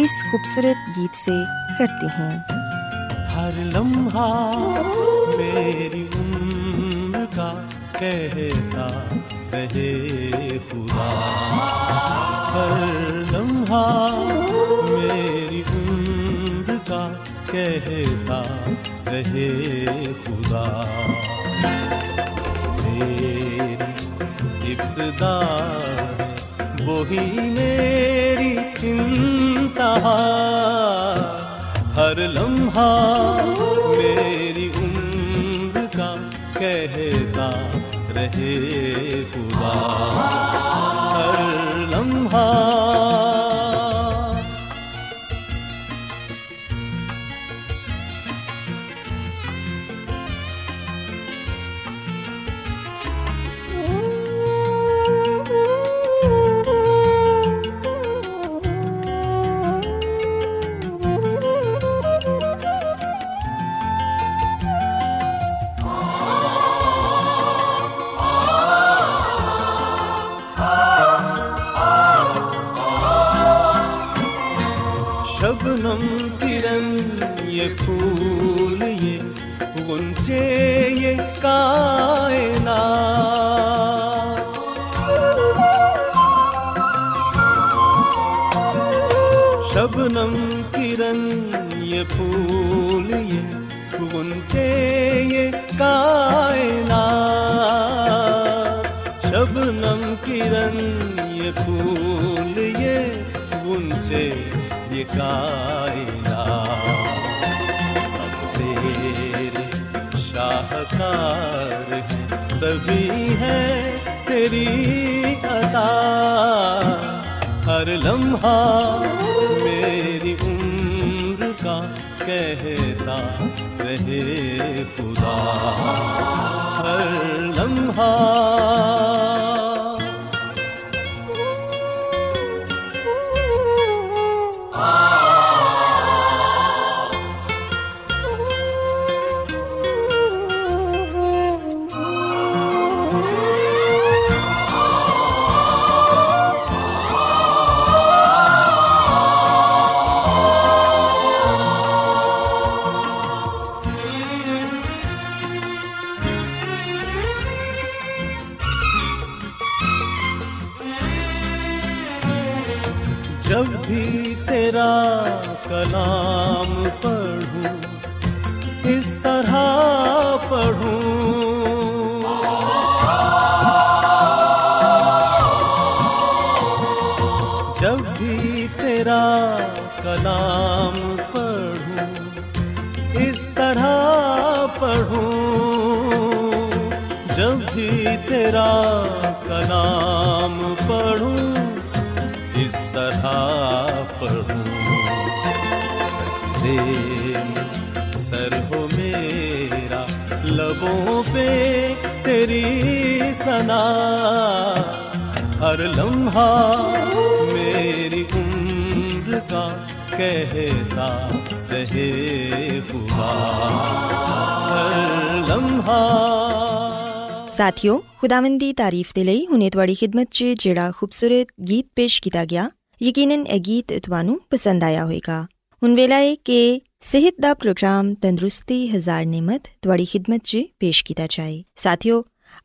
اس خوبصورت گیت سے کرتے ہیں۔ ہر لمحہ میری عمر کا کہتا رہے خدا، ہر لمحہ میری عمر کا کہتا رہے خدا، ابتدا وہی میری انتہا، ہر لمحہ میری عمر کا کہتا رہے خدا، ہر لمحہ۔ شبنم ترن یہ پھول، یہ غنچے، یہ کائنات، شبنم ترن یہ پھول، یہ غنچے، یہ کائنات، شبنم ترن یہ پھول، یہ غنچے، یہ کائنات، سب تیرے شاہکار ہیں، سبھی ہیں تیری عطا، ہر لمحہ میری عمر کا کہتا رہے خدا، ہر لمحہ۔ جب بھی تیرا کلام پڑھوں، اس طرح پڑھوں، جب بھی تیرا کلام پڑھوں، اس طرح پڑھوں، جب بھی تیرا کلام پڑھوں، سجدے میں سر ہو میرا، لبوں پہ تیری ثنا، ہر لمحہ میری عمر کا کہتا رہے خدا، ساتھیو، خداوند دی تعریف دے لئی ہنے تواڈی خدمت چ جڑا خوبصورت گیت پیش کیتا گیا، یقیناً اے گیت تانوں پسند آیا ہوئے گا۔ ہن ویلا اے کہ صحت دا پروگرام تندرستی ہزار نعمت تواڈی خدمت چ پیش کیتا جائے۔ ساتھیو،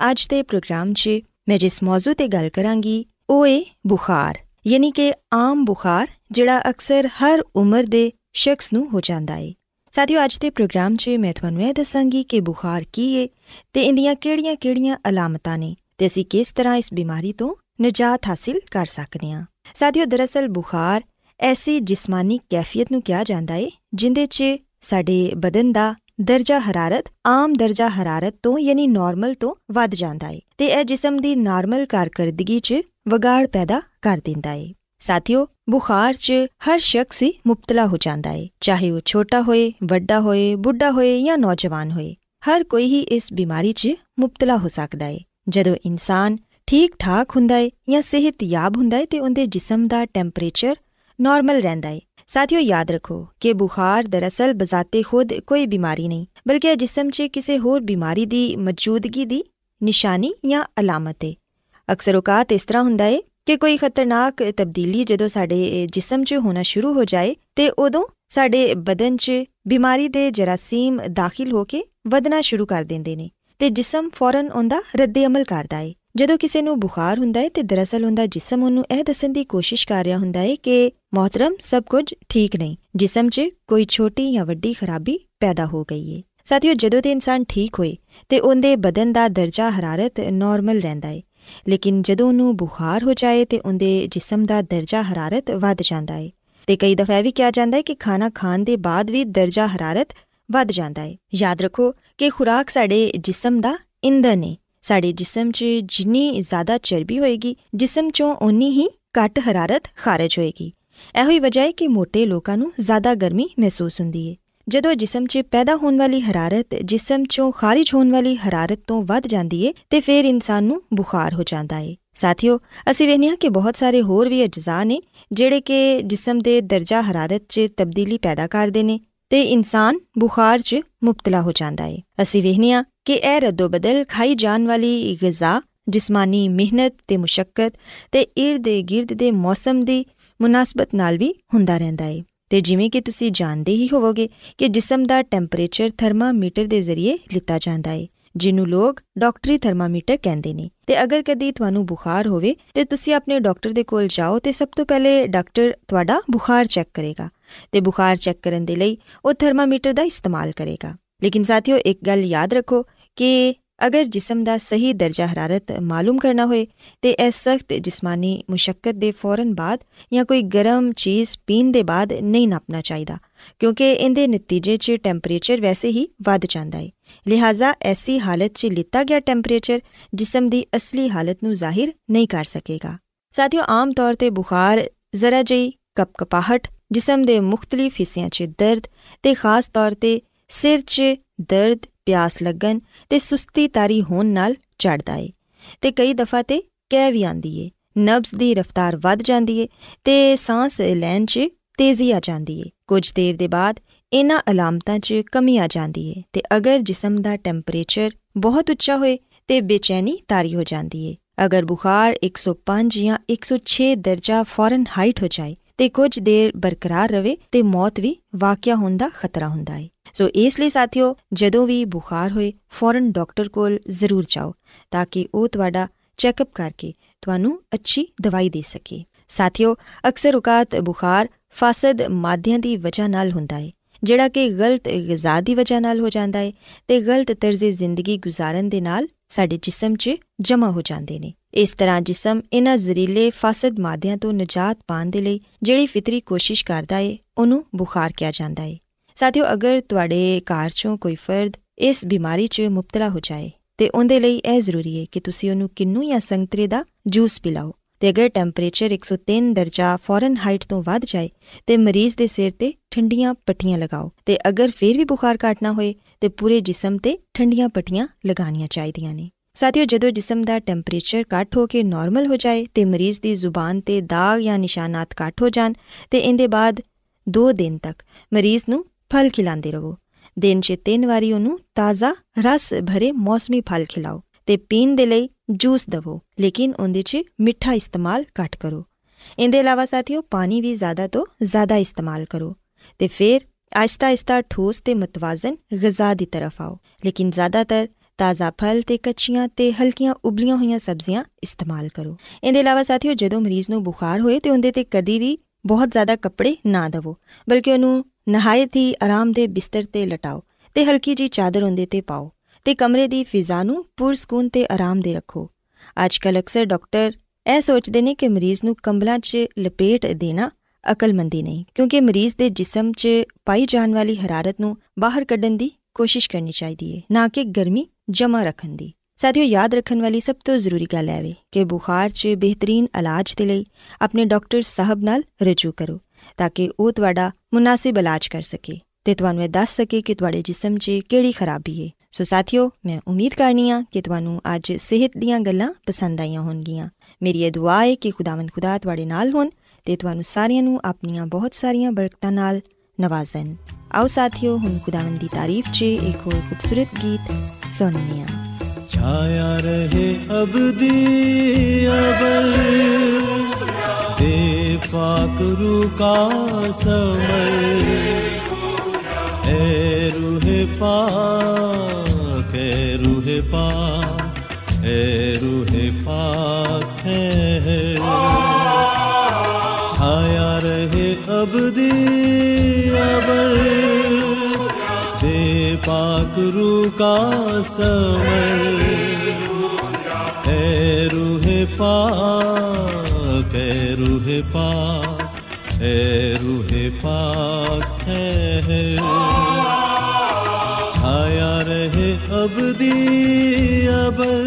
اج دے پروگرام چ میں جس موضوع تے گل کراں گی او اے بخار، یعنی کہ عام بخار جڑا اکثر ہر عمر دے شخص نوں ہو جاندا اے۔ ساتھیو، اج دے پروگرام چ میں تانوں اے دساں گی کہ بخار کی اے تے اندیاں کیڑیاں کیڑیاں علامتاں نے تے اسی کس طرح اس بیماری تو نجات حاصل کر سکنے ہاں۔ ساتھیو، دراصل بخار ایسی جسمانی کیفیت نوں کہا جاندا اے جندے چ ساڈے بدن دا درجہ حرارت عام درجہ حرارت تو یعنی نارمل تو ود جاندا اے تے اے جسم دی نارمل کارکردگی چ وگاڑ پیدا کر دیندا اے۔ ساتھیو، بخار چ ہر شخص ہی مبتلا ہو جاندا اے، چاہے وہ چھوٹا ہوئے، وڈا ہوئے، بڈھا ہوئے یا نوجوان ہوئے، ہر کوئی ہی اس بیماری چ مبتلا ہو سکدا اے۔ جدوں انسان ٹھیک ٹھاک ہوندا اے یا صحت یاب ہوندا اے تے اون دے جسم دا ٹیمپریچر نارمل رہندا اے۔ ساتھیو، یاد رکھو کہ بخار دراصل بذات خود کوئی بیماری نہیں، بلکہ جسم چ کسی ہور بیماری دی موجودگی دی نشانی یا علامت اے۔ اکثر اوقات اس طرح ہوندا اے کہ کوئی خطرناک تبدیلی جدوں ساڈے جسم چ ہونا شروع ہو جائے تے ادوں ساڈے بدن چ بیماری دے جراثیم داخل ہو کے ودنا شروع کر دیندے نے تے جسم فوراً اوندا رد عمل کردا اے۔ جدوں کسی نوں بخار ہوندا اے تے دراصل اوندا جسم اونوں اے دسن دی کوشش کر رہا ہوندا اے کہ محترم سب کچھ ٹھیک نہیں، جسم چ کوئی چھوٹی یا وڈی خرابی پیدا ہو گئی اے۔ ساتھیو، جدوں تے انسان ٹھیک ہوئے تے اون دے بدن دا درجہ حرارت نارمل رہندا اے، لیکن جدوں اونوں بخار ہو جائے تے اون دے جسم دا درجہ حرارت ود جاندا اے تے کئی دفعہ وی کہا جاندا اے کہ کھانا کھان دے بعد وی درجہ حرارت ود جاندا اے۔ یاد رکھو کہ خوراک ساڈے جسم دا ایندھن اے۔ ساڈے جسم چ جنی زیادہ چربی ہوئے گی، جسم چوں اونی ہی گھٹ حرارت خارج ہوئے گی۔ ایہی وجہ اے کہ موٹے لوکاں نوں زیادہ گرمی محسوس ہوندی اے۔ جدوں جسم چ پیدا ہون والی حرارت جسم چوں خارج ہون والی حرارت تو ود جاندی اے تے پھر انسان نوں بخار ہو جاندا اے۔ ساتھیو، اسی ویکھنے ہاں کہ بہت سارے ہور وی اجزاء نے جڑے کہ جسم دے درجہ حرارت چ تبدیلی پیدا کردے نے تے انسان بخار چ مبتلا ہو جاندا اے۔ اسی ویکھنے ہاں کہ اے رد و بدل کھائی جان والی غذا، جسمانی محنت تے مشقت تے ارد گرد دے موسم دی مناسبت نال وی ہوندا رہندا اے۔ تے جویں کہ تسی جانتے ہی ہوو گے کہ جسم دا ٹیمپریچر تھرمامیٹر دے ذریعے لیتا جاندا اے، جنوں لوگ ڈاکٹری تھرمامیٹر کہندے نے۔ تے اگر کدی تانوں بخار ہوے تے تسی اپنے ڈاکٹر دے کول جاؤ تے سب تو پہلے ڈاکٹر تہاڈا بخار چیک کرے گا تے بخار چیک کرن دے لئی او تھرمامیٹر دا استعمال کرے گا۔ لیکن ساتھیو، ایک گل یاد رکھو کہ اگر جسم دا صحیح درجہ حرارت معلوم کرنا ہوئے تے اے سخت جسمانی مشقت دے فوراً بعد یا کوئی گرم چیز پین دے بعد نہیں ناپنا چاہیے، کیونکہ اندے نتیجے چ ٹیمپریچر ویسے ہی ود جاندا ہے۔ لہٰذا ایسی حالت چ لیتا گیا ٹیمپریچر جسم دی اصلی حالت نوں ظاہر نہیں کر سکے گا۔ ساتھیو، عام طور تے بخار ذرا جی کپ کپاہٹ، جسم دے مختلف حصیاں چ درد تے خاص طور تے سر چ درد، پیاس لگن تے سستی تاری ہون نال چڑھدا اے تے کئی دفعہ تے کہہ وی آندی اے۔ نبض دی رفتار ود جاندی اے تے سانس لین چ تیزی آ جاندی اے۔ کچھ دیر دے بعد انہاں علامتاں چ کمی آ جاندی اے تے اگر جسم دا ٹیمپریچر بہت اچا ہوئے تے بے چینی تاری ہو جاندی اے۔ اگر بخار 105 یا 106 درجہ فورن ہائٹ ہو جائے تے کچھ دیر برقرار رہے تے موت وی واقعہ ہون دا خطرہ ہوندا اے۔ سو اس لیے ساتھیو، جدوں وی بخار ہوئے فوراً ڈاکٹر کول ضرور جاؤ تاکہ او تہاڈا چیک اپ کر کے تانوں اچھی دوائی دے سکے۔ ساتھیو، اکثر اوقات بخار فاسد مادیاں دی وجہ نال ہوندا اے جڑا کہ غلط غذا دی وجہ نال ہو جاندا اے تے غلط طرز زندگی گزارن دے نال ساڈے جسم چ جمع ہو جاندے نے۔ اس طرح جسم انہاں زہریلے فاسد مادیاں تو نجات پاؤن دے لئی جڑی فطری کوشش کردا اے اونوں بخار کہا جاندا اے۔ ساتھیو، اگر تواڈے گھر چوں کوئی فرد اس بیماری چ مبتلا ہو جائے تے اوندے لئی اے ضروری اے کہ تسی اونوں کنو یا سنگترے دا جوس پلاؤ تے اگر ٹیمپریچر 103 درجہ فورن ہائٹ تو ود جائے تے مریض دے سر تے ٹھنڈیاں پٹیاں لگاؤ تے اگر پھر بھی بخار گھٹ نہ ہوئے تے پورے جسم تے ٹھنڈیاں پٹیاں لگانیاں چاہیدیاں نے۔ ساتھیو، جدوں جسم دا ٹیمپریچر گھٹ ہو کے نارمل ہو جائے تے مریض دی زبان تے داغ یا نشانات گھٹ ہو جان تے ان دے بعد 2 دن تک مریض نوں پھل کھلاندے رہو۔ ਦਿਨ 'ਚ 3 ਵਾਰੀ ਉਹਨੂੰ ਤਾਜ਼ਾ ਰਸ ਭਰੇ ਮੌਸਮੀ ਫਲ ਖਿਲਾਓ ਤੇ ਪੀਣ ਦੇ ਲਈ ਜੂਸ ਦੇਵੋ, ਲੇਕਿਨ ਉਹਦੇ 'ਚ ਮਿੱਠਾ ਇਸਤੇਮਾਲ ਘੱਟ ਕਰੋ। ਇਹਦੇ ਇਲਾਵਾ ਸਾਥੀਓ, ਪਾਣੀ ਵੀ ਜ਼ਿਆਦਾ ਤੋਂ ਜ਼ਿਆਦਾ ਇਸਤੇਮਾਲ ਕਰੋ ਤੇ ਫਿਰ آہستہ آہستہ ٹھوس تے متوازن غذا دی طرف آؤ، لیکن زیادہ تر تازہ پھل تے کچیاں تے ہلکیاں ابلیاں ہوئیاں سبزیاں استعمال کرو۔ اندے علاوہ ساتھیو، جدوں مریض نو بخار ہوئے تے اندے تے کدی وی بہت زیادہ کپڑے نہ دو، بلکہ انہوں نہایت ہی آرام دہ بستر تے لٹاؤ تے ہلکی جی چادر اندے تے پاؤ تے کمرے دی فضا نو پرسکون تے آرام دہ رکھو۔ اج کل اکثر ڈاکٹر اے سوچدے نے کہ مریض نو کمبلاں چ لپیٹ دینا عقل مندی نہیں، کیونکہ مریض دے جسم 'ਚ پائی جان والی حرارت نو باہر کڈن دی کوشش کرنی چاہیے، نہ کہ گرمی جمع رکھن دی۔ ساتھیو, یاد رکھن والی سب تو ضروری گل اے کہ بخار 'ਚ بہترین علاج دے لئی اپنے ڈاکٹر صاحب نال رجوع کرو تاکہ او تہاڈا مناسب علاج کر سکے تے تہانوں اے دس سکے کہ تہاڈے جسم 'ਚ کیڑی خرابی اے۔ سو ساتھیو, میں امید کرنی ہاں کہ تہانوں اج صحت دیاں گلاں پسند آئیاں ہون گیاں۔ میری اے دعا اے کہ خداوند خدا تہاڈے نال ہون تے تہانوں ساریاں نوں اپنیاں بہت ساریاں برکتاں نال نوازن۔ آؤ ساتھیو, ہن خداوند دی تعریف 'چ ایک ہور خوبصورت گیت سننے آں۔ چھایا رہے ابدی ابل دے پاک روح کا سمر، اے روح پاک اے روح پاک اے روح پاک ہے، آیا رہے ابدی ابل دے پاک روح کا سمر، اے روح پاک ہے، آیا رہے ابدی ابل۔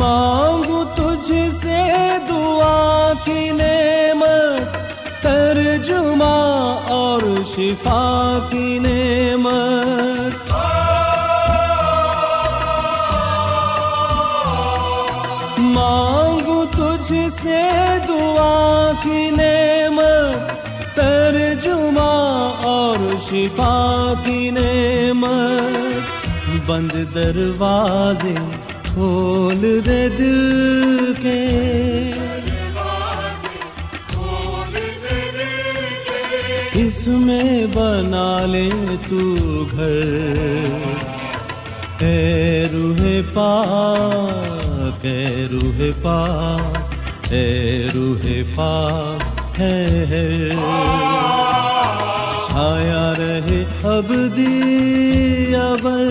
مانگو تجھ سے دعا کی نعمت، ترجمہ اور شفا کی نعمت، مانگو تجھ سے دعا کی نعمت، ترجمہ اور شفا کی نعمت، بند دروازے کھول دے دل کے، اس میں بنا لے تو گھر، اے روح پاک اے روح پاک اے روح پاک ہے، چھایا رہے ابدی ابل۔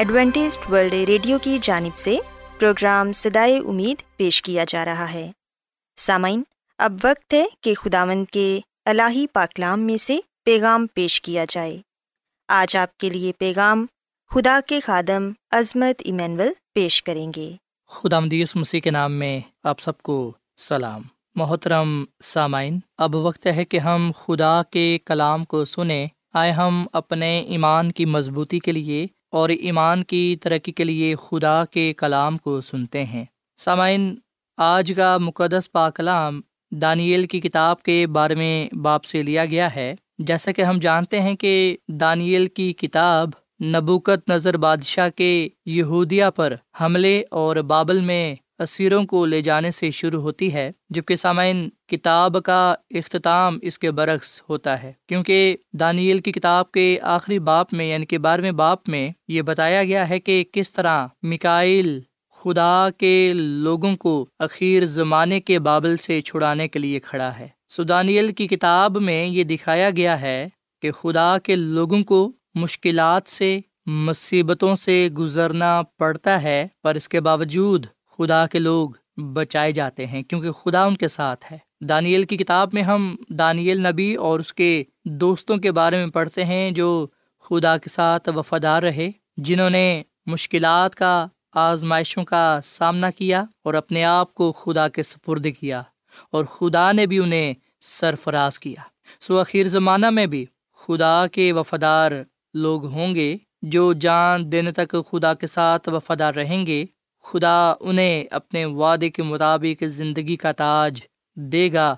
ایڈوینٹسٹ ورلڈ ریڈیو کی جانب سے پروگرام صدائے امید پیش کیا جا رہا ہے۔ سامعین، اب وقت ہے کہ خداوند کے الہی پاکلام میں سے پیغام پیش کیا جائے۔ آج آپ کے لیے پیغام خدا کے خادم عظمت ایمینول پیش کریں گے۔ خداوند یسوع مسیح کے نام میں آپ سب کو سلام۔ محترم سامعین، اب وقت ہے کہ ہم خدا کے کلام کو سنیں۔ آئے ہم اپنے ایمان کی مضبوطی کے لیے اور ایمان کی ترقی کے لیے خدا کے کلام کو سنتے ہیں۔ سامعین، آج کا مقدس پاک کلام دانیل کی کتاب کے 12ویں باب سے لیا گیا ہے۔ جیسا کہ ہم جانتے ہیں کہ دانیل کی کتاب نبوکدنضر بادشاہ کے یہودیہ پر حملے اور بابل میں اسیروں کو لے جانے سے شروع ہوتی ہے، جبکہ سامعین کتاب کا اختتام اس کے برعکس ہوتا ہے، کیونکہ دانیل کی کتاب کے آخری باپ میں یعنی کہ 12ویں باپ میں یہ بتایا گیا ہے کہ کس طرح میکائیل خدا کے لوگوں کو اخیر زمانے کے بابل سے چھڑانے کے لیے کھڑا ہے۔ دانیل کی کتاب میں یہ دکھایا گیا ہے کہ خدا کے لوگوں کو مشکلات سے، مصیبتوں سے گزرنا پڑتا ہے، پر اس کے باوجود خدا کے لوگ بچائے جاتے ہیں کیونکہ خدا ان کے ساتھ ہے۔ دانیل کی کتاب میں ہم دانیل نبی اور اس کے دوستوں کے بارے میں پڑھتے ہیں جو خدا کے ساتھ وفادار رہے، جنہوں نے مشکلات کا، آزمائشوں کا سامنا کیا اور اپنے آپ کو خدا کے سپرد کیا، اور خدا نے بھی انہیں سرفراز کیا۔ آخر زمانہ میں بھی خدا کے وفادار لوگ ہوں گے جو جان دینے تک خدا کے ساتھ وفادار رہیں گے۔ خدا انہیں اپنے وعدے کے مطابق زندگی کا تاج دے گا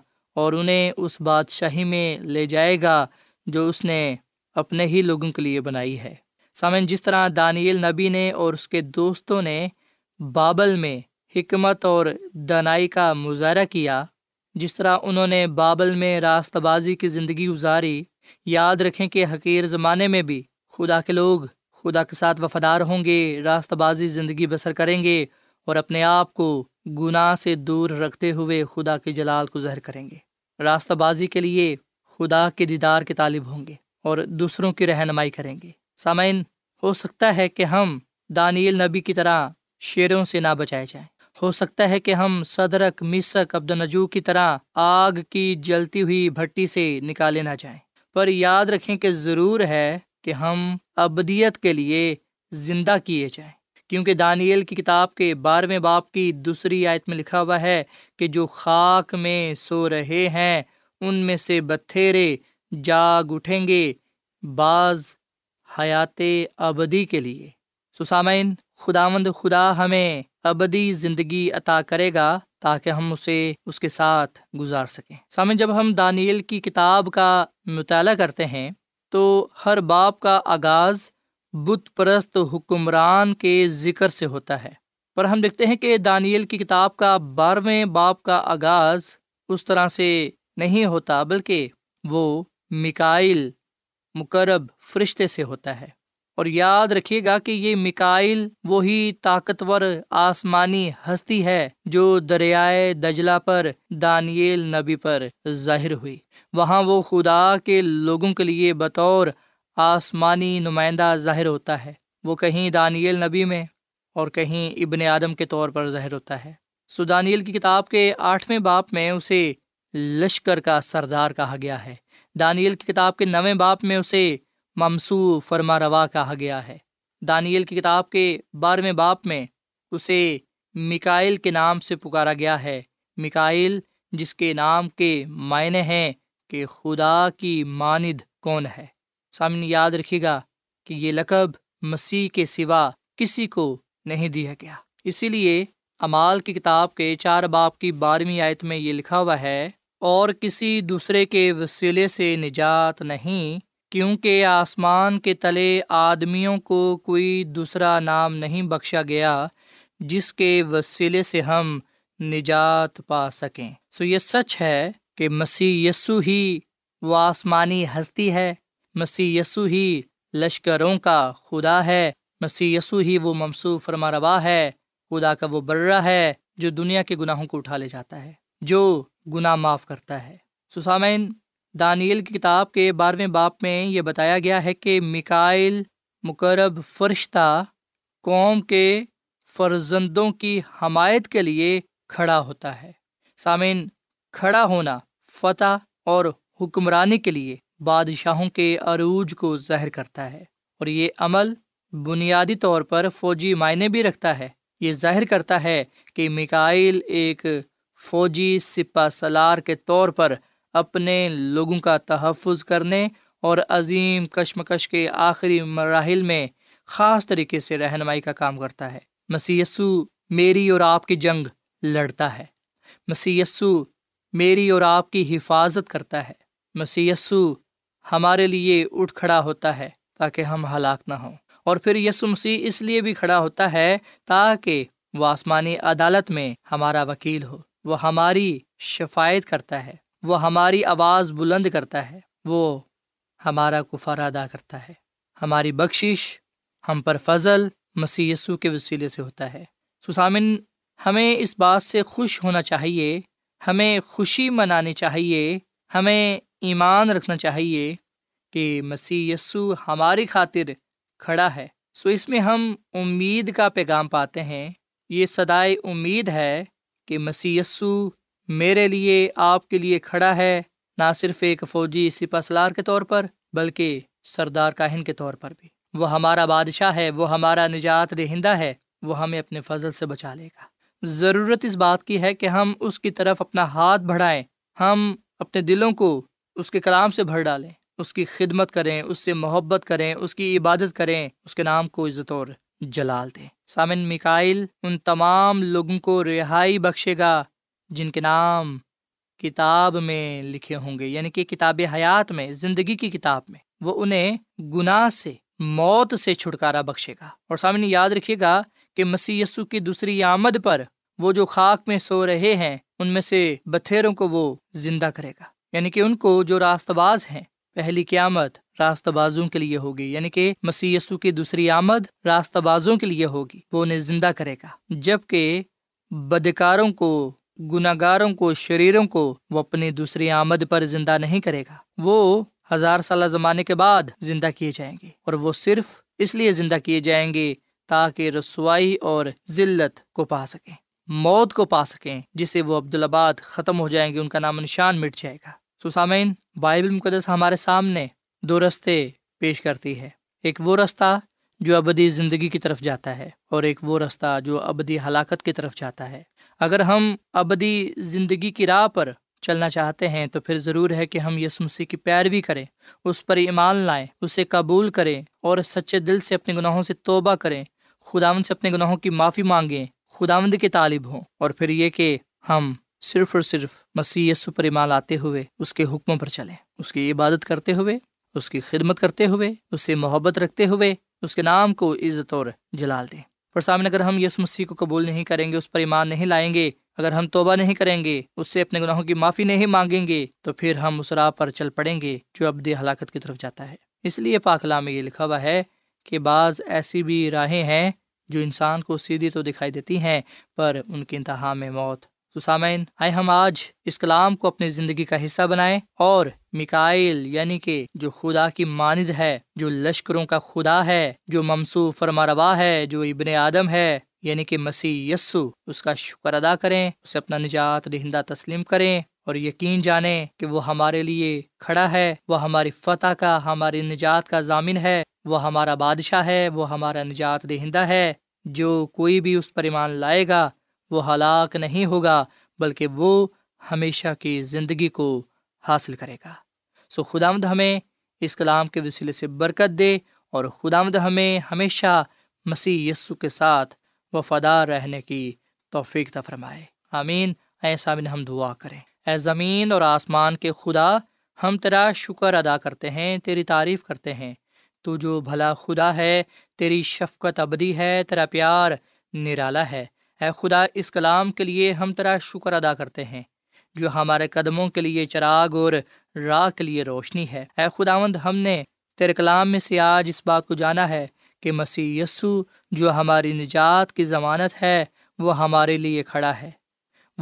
اور انہیں اس بادشاہی میں لے جائے گا جو اس نے اپنے ہی لوگوں کے لیے بنائی ہے۔ سامعین، جس طرح دانیل نبی نے اور اس کے دوستوں نے بابل میں حکمت اور دانائی کا مظاہرہ کیا، جس طرح انہوں نے بابل میں راست بازی کی زندگی گزاری، یاد رکھیں کہ حقیر زمانے میں بھی خدا کے لوگ خدا کے ساتھ وفادار ہوں گے، راست بازی زندگی بسر کریں گے اور اپنے آپ کو گناہ سے دور رکھتے ہوئے خدا کے جلال کو ظاہر کریں گے، راست بازی کے لیے خدا کے دیدار کے طالب ہوں گے اور دوسروں کی رہنمائی کریں گے۔ سامعین، ہو سکتا ہے کہ ہم دانیل نبی کی طرح شیروں سے نہ بچائے جائیں، ہو سکتا ہے کہ ہم شدرک، میشک، عبدنجو کی طرح آگ کی جلتی ہوئی بھٹی سے نکالے نہ جائیں، پر یاد رکھیں کہ ضرور ہے کہ ہم ابدیت کے لیے زندہ کیے جائیں، کیونکہ دانیل کی کتاب کے 12ویں باب کی 2 آیت میں لکھا ہوا ہے کہ جو خاک میں سو رہے ہیں ان میں سے بتھیرے جاگ اٹھیں گے، بعض حیات ابدی کے لیے۔ سامعین، خداوند خدا ہمیں ابدی زندگی عطا کرے گا تاکہ ہم اسے اس کے ساتھ گزار سکیں۔ سامعین، جب ہم دانیل کی کتاب کا مطالعہ کرتے ہیں تو ہر باب کا آغاز بت پرست حکمران کے ذکر سے ہوتا ہے، پر ہم دیکھتے ہیں کہ دانیل کی کتاب کا 12ویں باب کا آغاز اس طرح سے نہیں ہوتا، بلکہ وہ میکائیل مقرب فرشتے سے ہوتا ہے۔ اور یاد رکھیے گا کہ یہ میکائیل وہی طاقتور آسمانی ہستی ہے جو دریائے دجلہ پر دانیل نبی پر ظاہر ہوئی، وہاں وہ خدا کے لوگوں کے لیے بطور آسمانی نمائندہ ظاہر ہوتا ہے۔ وہ کہیں دانیل نبی میں اور کہیں ابن آدم کے طور پر ظاہر ہوتا ہے۔ دانیل کی کتاب کے 8ویں باب میں اسے لشکر کا سردار کہا گیا ہے، دانیل کی کتاب کے 9ویں باب میں اسے ممسو فرما روا کہا گیا ہے، دانیل کی کتاب کے 12ویں باب میں اسے میکائیل کے نام سے پکارا گیا ہے۔ میکائیل جس کے نام کے معنی ہیں کہ خدا کی ماند کون ہے۔ سامنے یاد رکھیے گا کہ یہ لقب مسیح کے سوا کسی کو نہیں دیا گیا، اسی لیے اعمال کی کتاب کے 4 باب کی 12ویں آیت میں یہ لکھا ہوا ہے، اور کسی دوسرے کے وسیلے سے نجات نہیں، کیونکہ آسمان کے تلے آدمیوں کو کوئی دوسرا نام نہیں بخشا گیا جس کے وسیلے سے ہم نجات پا سکیں۔ یہ سچ ہے کہ مسیح یسوع ہی وہ آسمانی ہستی ہے، مسیح یسوع ہی لشکروں کا خدا ہے، مسیح یسو ہی وہ ممسوح فرما روا ہے، خدا کا وہ برہ ہے جو دنیا کے گناہوں کو اٹھا لے جاتا ہے، جو گناہ معاف کرتا ہے۔ سامعین، دانیل کی کتاب کے 12ویں باب میں یہ بتایا گیا ہے کہ میکائیل مقرب فرشتہ قوم کے فرزندوں کی حمایت کے لیے کھڑا ہوتا ہے۔ سامعین، کھڑا ہونا فتح اور حکمرانی کے لیے بادشاہوں کے عروج کو ظاہر کرتا ہے، اور یہ عمل بنیادی طور پر فوجی معنی بھی رکھتا ہے۔ یہ ظاہر کرتا ہے کہ میکائیل ایک فوجی سپہ سلار کے طور پر اپنے لوگوں کا تحفظ کرنے اور عظیم کشمکش کے آخری مراحل میں خاص طریقے سے رہنمائی کا کام کرتا ہے۔ مسیح یسو میری اور آپ کی جنگ لڑتا ہے، مسیح یسو میری اور آپ کی حفاظت کرتا ہے، مسیح یسو ہمارے لیے اٹھ کھڑا ہوتا ہے تاکہ ہم ہلاک نہ ہوں، اور پھر یسوع مسیح اس لیے بھی کھڑا ہوتا ہے تاکہ وہ آسمانی عدالت میں ہمارا وکیل ہو، وہ ہماری شفاعت کرتا ہے، وہ ہماری آواز بلند کرتا ہے، وہ ہمارا کفارہ ادا کرتا ہے۔ ہماری بخشش، ہم پر فضل مسیح یسوع کے وسیلے سے ہوتا ہے۔ سامعین، ہمیں اس بات سے خوش ہونا چاہیے، ہمیں خوشی منانی چاہیے، ہمیں ایمان رکھنا چاہیے کہ مسیح یسوع ہماری خاطر کھڑا ہے۔ اس میں ہم امید کا پیغام پاتے ہیں۔ یہ صدائے امید ہے کہ مسیح یسوع میرے لیے، آپ کے لیے کھڑا ہے، نہ صرف ایک فوجی سپہ سلار کے طور پر بلکہ سردار کاہن کے طور پر بھی۔ وہ ہمارا بادشاہ ہے، وہ ہمارا نجات دہندہ ہے، وہ ہمیں اپنے فضل سے بچا لے گا۔ ضرورت اس بات کی ہے کہ ہم اس کی طرف اپنا ہاتھ بڑھائیں، ہم اپنے دلوں کو اس کے کلام سے بھر ڈالیں، اس کی خدمت کریں، اس سے محبت کریں، اس کی عبادت کریں، اس کے نام کو عزت اور جلال دیں۔ سامن، میکائیل ان تمام لوگوں کو رہائی بخشے گا جن کے نام کتاب میں لکھے ہوں گے، یعنی کہ کتاب حیات میں، زندگی کی کتاب میں۔ وہ انہیں گناہ سے، موت سے چھٹکارا بخشے گا۔ اور سامن، یاد رکھیے گا کہ مسیح یسوع کی دوسری آمد پر وہ جو خاک میں سو رہے ہیں ان میں سے بتھیروں کو وہ زندہ کرے گا، یعنی کہ ان کو جو راست باز ہیں۔ پہلی قیامت راست بازوں کے لیے ہوگی، یعنی کہ مسیح یسوع کی دوسری آمد راست بازوں کے لیے ہوگی، وہ انہیں زندہ کرے گا، جبکہ بدکاروں کو، گناہگاروں کو، شریروں کو وہ اپنی دوسری آمد پر زندہ نہیں کرے گا۔ وہ 1000 سالہ زمانے کے بعد زندہ کیے جائیں گے، اور وہ صرف اس لیے زندہ کیے جائیں گے تاکہ رسوائی اور ذلت کو پا سکیں، موت کو پا سکیں، جسے وہ عبدالآباد ختم ہو جائیں گے، ان کا نام نشان مٹ جائے گا۔ سامعین، بائبل مقدس ہمارے سامنے 2 راستے پیش کرتی ہے، ایک وہ راستہ جو ابدی زندگی کی طرف جاتا ہے، اور ایک وہ راستہ جو ابدی ہلاکت کی طرف جاتا ہے۔ اگر ہم ابدی زندگی کی راہ پر چلنا چاہتے ہیں تو پھر ضرور ہے کہ ہم یسوع مسیح کی پیروی کریں، اس پر ایمان لائیں، اسے قبول کریں، اور سچے دل سے اپنے گناہوں سے توبہ کریں، خداوند سے اپنے گناہوں کی معافی مانگیں، خداوند کے طالب ہوں، اور پھر یہ کہ ہم صرف اور صرف مسیح یسوع پر ایمان لاتے ہوئے اس کے حکموں پر چلیں، اس کی عبادت کرتے ہوئے، اس کی خدمت کرتے ہوئے، اس سے محبت رکھتے ہوئے، اس کے نام کو عزت اور جلال دیں۔ پر سامنے، اگر ہم یسوع مسیح کو قبول نہیں کریں گے، اس پر ایمان نہیں لائیں گے، اگر ہم توبہ نہیں کریں گے، اس سے اپنے گناہوں کی معافی نہیں مانگیں گے، تو پھر ہم اس راہ پر چل پڑیں گے جو ابدی ہلاکت کی طرف جاتا ہے۔ اس لیے پاک کلام میں یہ لکھا ہوا ہے کہ بعض ایسی بھی راہیں ہیں جو انسان کو سیدھی تو دکھائی دیتی ہیں پر ان کی انتہا میں موت۔ تو سامعین، آئے ہم آج اس کلام کو اپنی زندگی کا حصہ بنائیں، اور میکائیل یعنی کہ جو خدا کی مانند ہے، جو لشکروں کا خدا ہے، جو ممسوح فرما روا ہے، جو ابن آدم ہے، یعنی کہ مسیح یسوع، اس کا شکر ادا کریں، اسے اپنا نجات دہندہ تسلیم کریں، اور یقین جانیں کہ وہ ہمارے لیے کھڑا ہے، وہ ہماری فتح کا، ہماری نجات کا ضامن ہے، وہ ہمارا بادشاہ ہے، وہ ہمارا نجات دہندہ ہے۔ جو کوئی بھی اس پر ایمان لائے گا وہ ہلاک نہیں ہوگا بلکہ وہ ہمیشہ کی زندگی کو حاصل کرے گا۔ خداوند ہمیں اس کلام کے وسیلے سے برکت دے، اور خداوند ہمیں ہمیشہ مسیح یسوع کے ساتھ وفادار رہنے کی توفیق عطا فرمائے۔ آمین۔ اے سامعین، ہم دعا کریں۔ اے زمین اور آسمان کے خدا، ہم تیرا شکر ادا کرتے ہیں، تیری تعریف کرتے ہیں۔ تو جو بھلا خدا ہے، تیری شفقت ابدی ہے، تیرا پیار نرالا ہے۔ اے خدا، اس کلام کے لیے ہم تیرا شکر ادا کرتے ہیں جو ہمارے قدموں کے لیے چراغ اور راہ کے لیے روشنی ہے۔ اے خداوند، ہم نے تیرے کلام میں سے آج اس بات کو جانا ہے کہ مسیح یسو جو ہماری نجات کی ضمانت ہے وہ ہمارے لیے کھڑا ہے،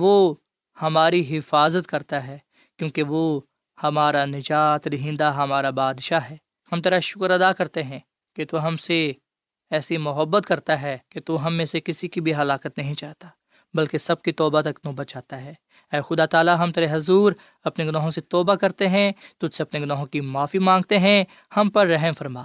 وہ ہماری حفاظت کرتا ہے کیونکہ وہ ہمارا نجات دہندہ، ہمارا بادشاہ ہے۔ ہم تیرا شکر ادا کرتے ہیں کہ تو ہم سے ایسی محبت کرتا ہے کہ تو ہم میں سے کسی کی بھی ہلاکت نہیں چاہتا بلکہ سب کی توبہ تک نوبت چاہتا ہے۔ اے خدا تعالی، ہم تیرے حضور اپنے گناہوں سے توبہ کرتے ہیں، تجھ سے اپنے گناہوں کی معافی مانگتے ہیں، ہم پر رحم فرما،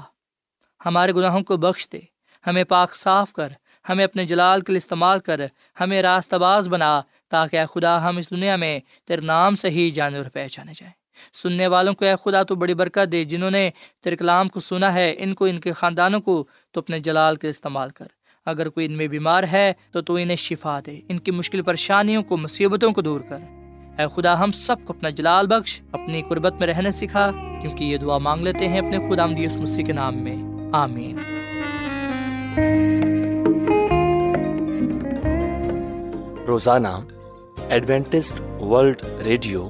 ہمارے گناہوں کو بخش دے، ہمیں پاک صاف کر، ہمیں اپنے جلال کے لیے استعمال کر، ہمیں راستہ باز بنا تاکہ اے خدا ہم اس دنیا میں تیرے نام سے ہی جانے اور پہچانے جائیں۔ سننے والوں کو اے خدا تو بڑی برکت دے، جنہوں نے تیرے کلام کو سنا ہے ان کو، ان کے خاندانوں کو تو اپنے جلال کے استعمال کر۔ اگر کوئی ان میں بیمار ہے تو انہیں شفا دے، ان کی مشکل پریشانیوں کو، مصیبتوں کو دور کر۔ اے خدا ہم سب کو اپنا جلال بخش، اپنی قربت میں رہنا سکھا، کیونکہ یہ دعا مانگ لیتے ہیں اپنے خداوند یسوع مسیح کے نام میں، آمین۔ روزانہ ایڈوینٹسٹ ورلڈ ریڈیو